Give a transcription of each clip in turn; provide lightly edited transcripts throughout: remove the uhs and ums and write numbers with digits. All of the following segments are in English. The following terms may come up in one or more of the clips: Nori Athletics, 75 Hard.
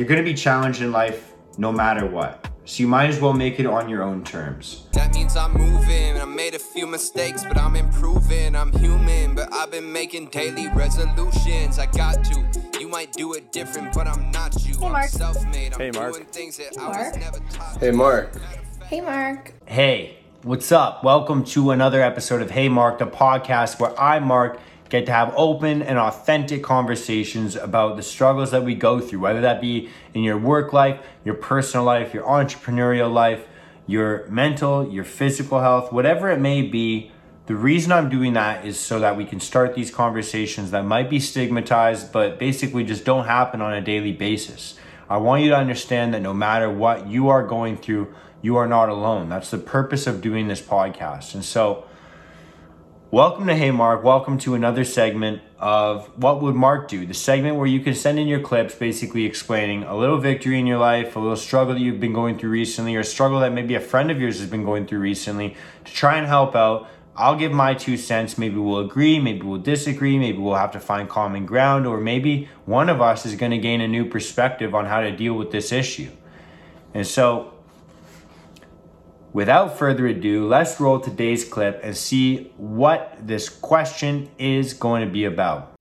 You're gonna be challenged in life no matter what. So you might as well make it on your own terms. That means I'm moving. I made a few mistakes, but I'm improving. I'm human, but I've been making daily resolutions. I got to. You might do it different, but I'm not you. Hey, Mark. I'm self-made. Hey, Mark. I'm doing things that I was never taught. Hey, Mark. Hey, Mark. Hey, what's up? Welcome to another episode of Hey, Mark, the podcast where I, Mark, get to have open and authentic conversations about the struggles that we go through, whether that be in your work life, your personal life, your entrepreneurial life, your mental, your physical health, whatever it may be. The reason I'm doing that is so that we can start these conversations that might be stigmatized, but basically just don't happen on a daily basis. I want you to understand that no matter what you are going through, you are not alone. That's the purpose of doing this podcast. And so, welcome to Hey Mark. Welcome to another segment of What Would Mark Do? The segment where you can send in your clips basically explaining a little victory in your life, a little struggle that you've been going through recently, or a struggle that maybe a friend of yours has been going through recently to try and help out. I'll give my 2 cents. Maybe we'll agree, maybe we'll disagree, maybe we'll have to find common ground, or maybe one of us is going to gain a new perspective on how to deal with this issue. And so, without further ado, let's roll today's clip and see what this question is going to be about.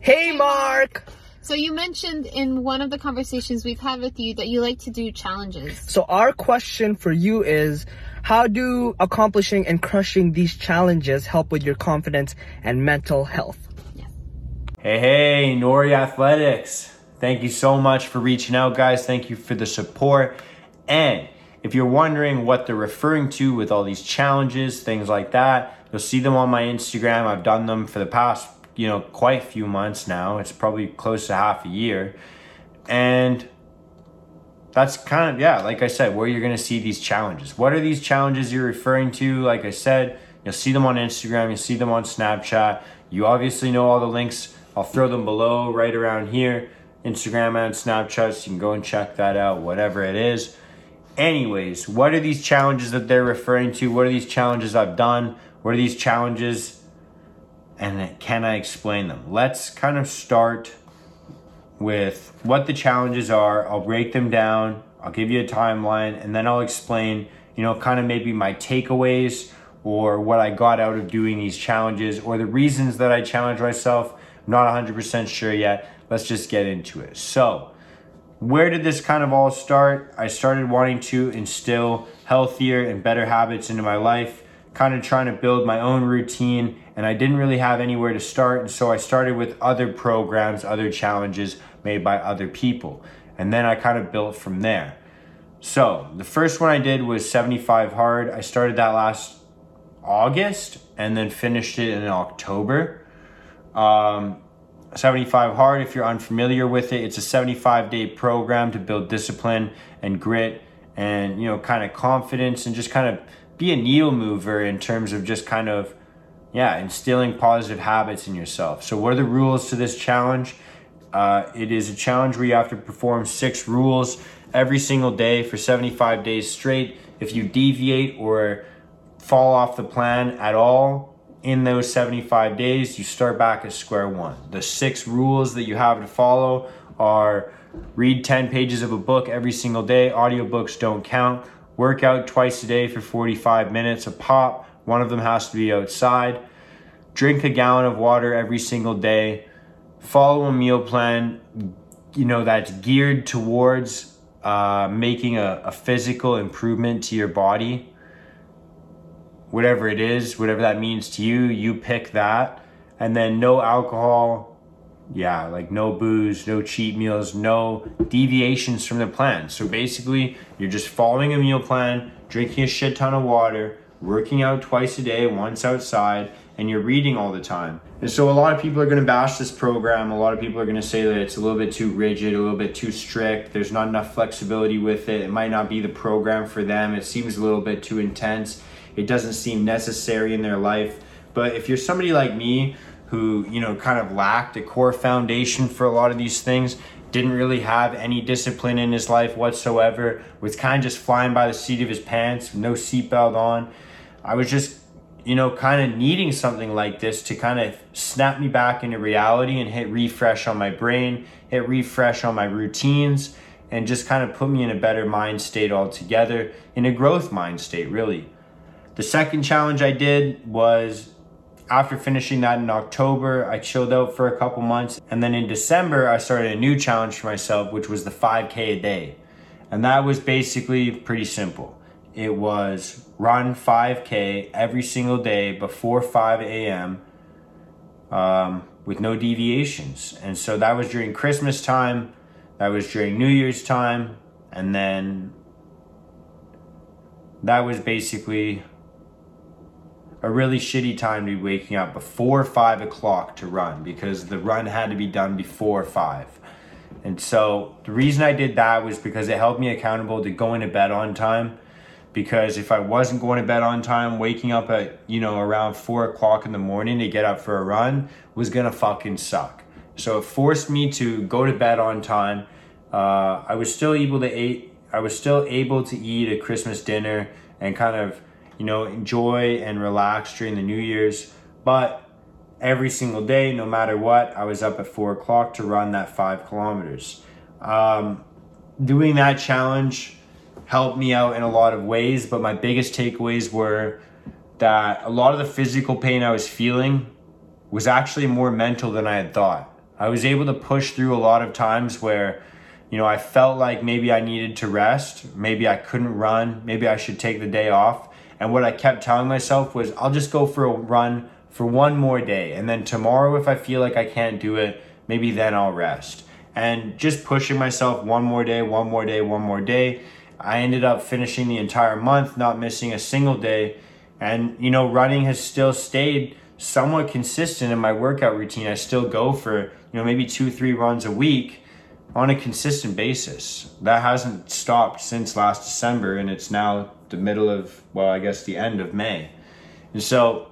Hey, Mark! So you mentioned in one of the conversations we've had with you that you like to do challenges. So our question for you is, how do accomplishing and crushing these challenges help with your confidence and mental health? Yeah. Hey, Nori Athletics. Thank you so much for reaching out, guys. Thank you for the support. And if you're wondering what they're referring to with all these challenges, things like that, you'll see them on my Instagram. I've done them for the past, quite a few months now. It's probably close to half a year. And that's kind of, like I said, where you're going to see these challenges. What are these challenges you're referring to? Like I said, you'll see them on Instagram. You'll see them on Snapchat. You obviously know all the links. I'll throw them below right around here. Instagram and Snapchat. So you can go and check that out, whatever it is. Anyways, what are these challenges that they're referring to? What are these challenges I've done? What are these challenges? And can I explain them? Let's kind of start with what the challenges are. I'll break them down. I'll give you a timeline, and then I'll explain, kind of maybe my takeaways or what I got out of doing these challenges or the reasons that I challenge myself. I'm not 100% sure yet. Let's just get into it. So, where did this kind of all start? I started wanting to instill healthier and better habits into my life, kind of trying to build my own routine, and I didn't really have anywhere to start, and so I started with other programs, other challenges made by other people, and then I kind of built from there. So the first one I did was 75 Hard. I started that last August and then finished it in October. 75 Hard, if you're unfamiliar with it, it's a 75-day program to build discipline and grit and, kind of confidence and just kind of be a needle mover in terms of just kind of, instilling positive habits in yourself. So what are the rules to this challenge? It is a challenge where you have to perform 6 rules every single day for 75 days straight. If you deviate or fall off the plan at all, in those 75 days, you start back at square one. The 6 rules that you have to follow are read 10 pages of a book every single day. Audiobooks don't count. Work out twice a day for 45 minutes a pop. One of them has to be outside. Drink a gallon of water every single day. Follow a meal plan, that's geared towards making a physical improvement to your body. Whatever it is, whatever that means to you, you pick that. And then no alcohol, no booze, no cheat meals, no deviations from the plan. So basically, you're just following a meal plan, drinking a shit ton of water, working out twice a day, once outside, and you're reading all the time. And so a lot of people are gonna bash this program. A lot of people are gonna say that it's a little bit too rigid, a little bit too strict. There's not enough flexibility with it. It might not be the program for them. It seems a little bit too intense. It doesn't seem necessary in their life. But if you're somebody like me who, kind of lacked a core foundation for a lot of these things, didn't really have any discipline in his life whatsoever, was kind of just flying by the seat of his pants, no seatbelt on, I was just you know, kind of needing something like this to kind of snap me back into reality and hit refresh on my brain, hit refresh on my routines, and just kind of put me in a better mind state altogether, in a growth mind state, really. The second challenge I did was, after finishing that in October, I chilled out for a couple months. And then in December, I started a new challenge for myself, which was the 5K a day. And that was basically pretty simple. It was run 5K every single day before 5 a.m. With no deviations. And so that was during Christmas time. That was during New Year's time. And then that was basically a really shitty time to be waking up before 5 o'clock to run, because the run had to be done before 5. And so the reason I did that was because it held me accountable to going to bed on time. Because if I wasn't going to bed on time, waking up at, you know, around 4 o'clock in the morning to get up for a run was gonna fucking suck. So it forced me to go to bed on time. I was still able to eat a Christmas dinner and kind of, you know, enjoy and relax during the New Year's. But every single day, no matter what, I was up at 4 o'clock to run that 5 kilometers. Doing that challenge helped me out in a lot of ways, but my biggest takeaways were that a lot of the physical pain I was feeling was actually more mental than I had thought. I was able to push through a lot of times where, you know, I felt like maybe I needed to rest, maybe I couldn't run, maybe I should take the day off. And what I kept telling myself was, I'll just go for a run for one more day. And then tomorrow, if I feel like I can't do it, maybe then I'll rest. And just pushing myself one more day. I ended up finishing the entire month, not missing a single day. And, you know, running has still stayed somewhat consistent in my workout routine. I still go for, you know, maybe 2-3 runs a week on a consistent basis. That hasn't stopped since last December, and it's now the middle of, well, I guess the end of May. And so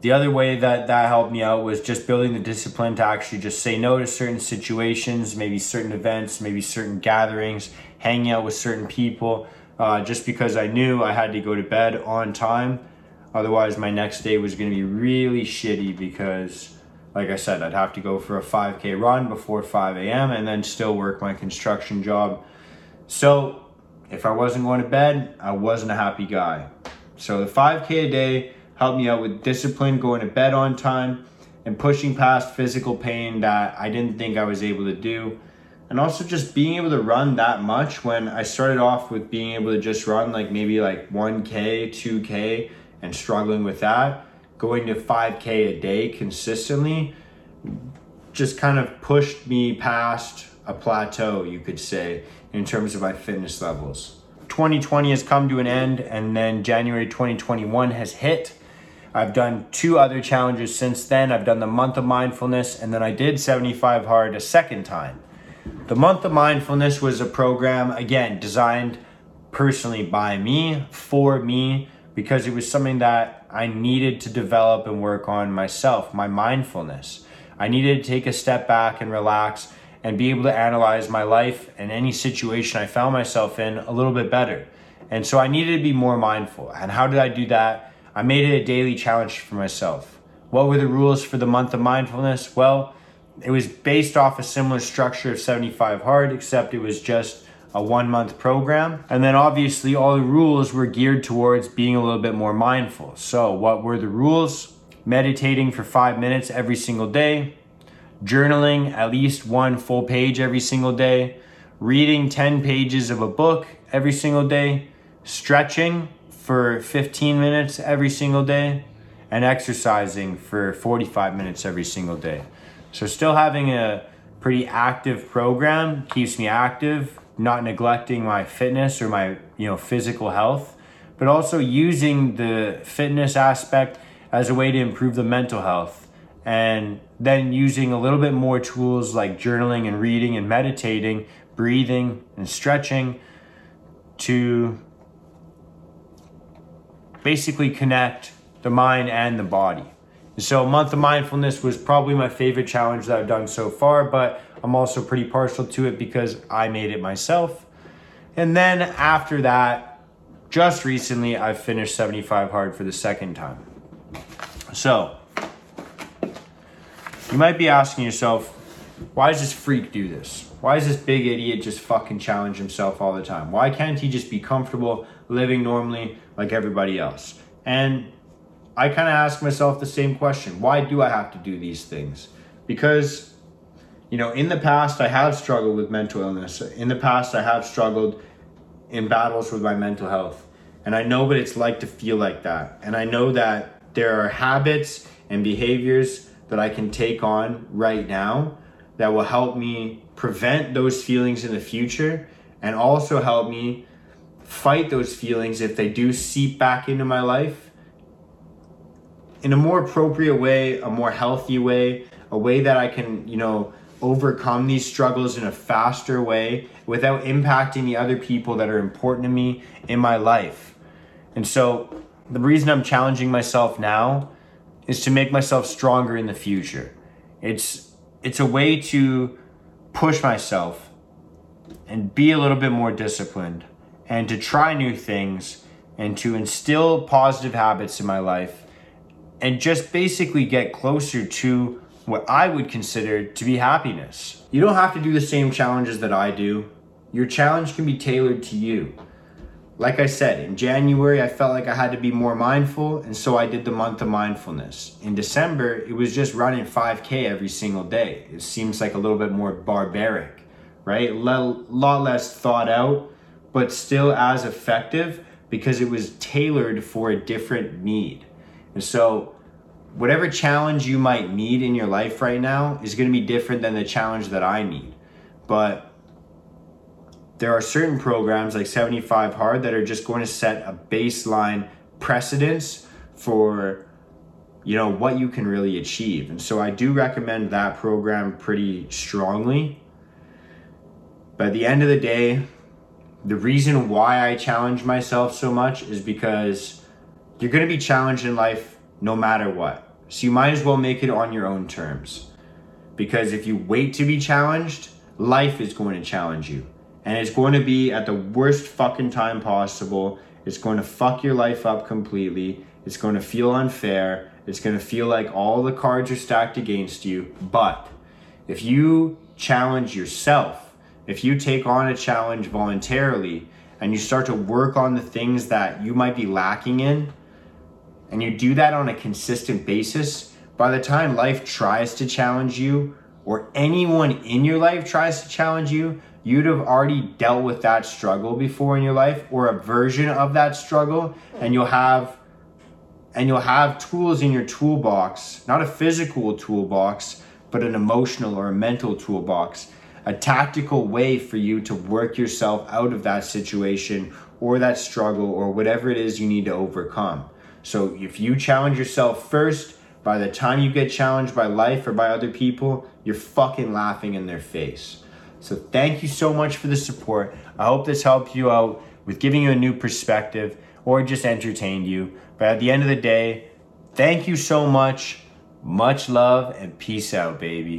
the other way that helped me out was just building the discipline to actually just say no to certain situations, maybe certain events, maybe certain gatherings, hanging out with certain people, just because I knew I had to go to bed on time. Otherwise, my next day was going to be really shitty because, like I said, I'd have to go for a 5K run before 5 a.m. and then still work my construction job. So if I wasn't going to bed, I wasn't a happy guy. So the 5K a day helped me out with discipline, going to bed on time, and pushing past physical pain that I didn't think I was able to do. And also just being able to run that much when I started off with being able to just run maybe 1K, 2K, and struggling with that. Going to 5K a day consistently just kind of pushed me past a plateau, you could say, in terms of my fitness levels. 2020 has come to an end, and then January 2021 has hit. I've done 2 other challenges since then. I've done the month of mindfulness, and then I did 75 Hard a second time. The month of mindfulness was a program, again, designed personally by me, for me, because it was something that I needed to develop and work on myself, my mindfulness. I needed to take a step back and relax and be able to analyze my life and any situation I found myself in a little bit better. And so I needed to be more mindful. And how did I do that? I made it a daily challenge for myself. What were the rules for the month of mindfulness? Well, it was based off a similar structure of 75 Hard, except it was just a 1-month program. And then obviously all the rules were geared towards being a little bit more mindful. So what were the rules? Meditating for 5 minutes every single day, journaling at least 1 full page every single day, reading 10 pages of a book every single day, stretching for 15 minutes every single day, and exercising for 45 minutes every single day. So still having a pretty active program, keeps me active, not neglecting my fitness or my, you know, physical health, but also using the fitness aspect as a way to improve the mental health. And then using a little bit more tools like journaling and reading and meditating, breathing and stretching to basically connect the mind and the body. So month of mindfulness was probably my favorite challenge that I've done so far, but I'm also pretty partial to it because I made it myself. And then after that, just recently I finished 75 Hard for the second time. So you might be asking yourself, why does this freak do this? Why does this big idiot just fucking challenge himself all the time? Why can't he just be comfortable living normally like everybody else? And I kind of ask myself the same question. Why do I have to do these things? Because, you know, in the past, I have struggled with mental illness. In the past, I have struggled in battles with my mental health. And I know what it's like to feel like that. And I know that there are habits and behaviors that I can take on right now that will help me prevent those feelings in the future and also help me fight those feelings if they do seep back into my life in a more appropriate way, a more healthy way, a way that I can, you know, overcome these struggles in a faster way without impacting the other people that are important to me in my life. And so the reason I'm challenging myself now is to make myself stronger in the future. It's a way to push myself and be a little bit more disciplined and to try new things and to instill positive habits in my life and just basically get closer to what I would consider to be happiness. You don't have to do the same challenges that I do. Your challenge can be tailored to you. Like I said, in January, I felt like I had to be more mindful, and so I did the month of mindfulness. In December, it was just running 5K every single day. It seems like a little bit more barbaric, right? A lot less thought out, but still as effective because it was tailored for a different need. And so whatever challenge you might need in your life right now is going to be different than the challenge that I need. But there are certain programs like 75 Hard that are just going to set a baseline precedence for, you know, what you can really achieve. And so I do recommend that program pretty strongly. But at the end of the day, the reason why I challenge myself so much is because you're going to be challenged in life no matter what. So you might as well make it on your own terms. Because if you wait to be challenged, life is going to challenge you. And it's going to be at the worst fucking time possible. It's going to fuck your life up completely. It's going to feel unfair. It's going to feel like all the cards are stacked against you. But if you challenge yourself, if you take on a challenge voluntarily and you start to work on the things that you might be lacking in, and you do that on a consistent basis, by the time life tries to challenge you or anyone in your life tries to challenge you, you'd have already dealt with that struggle before in your life or a version of that struggle, and you'll have tools in your toolbox, not a physical toolbox, but an emotional or a mental toolbox, a tactical way for you to work yourself out of that situation or that struggle or whatever it is you need to overcome. So if you challenge yourself first, by the time you get challenged by life or by other people, you're fucking laughing in their face. So thank you so much for the support. I hope this helped you out with giving you a new perspective or just entertained you. But at the end of the day, thank you so much. Much love and peace out, baby.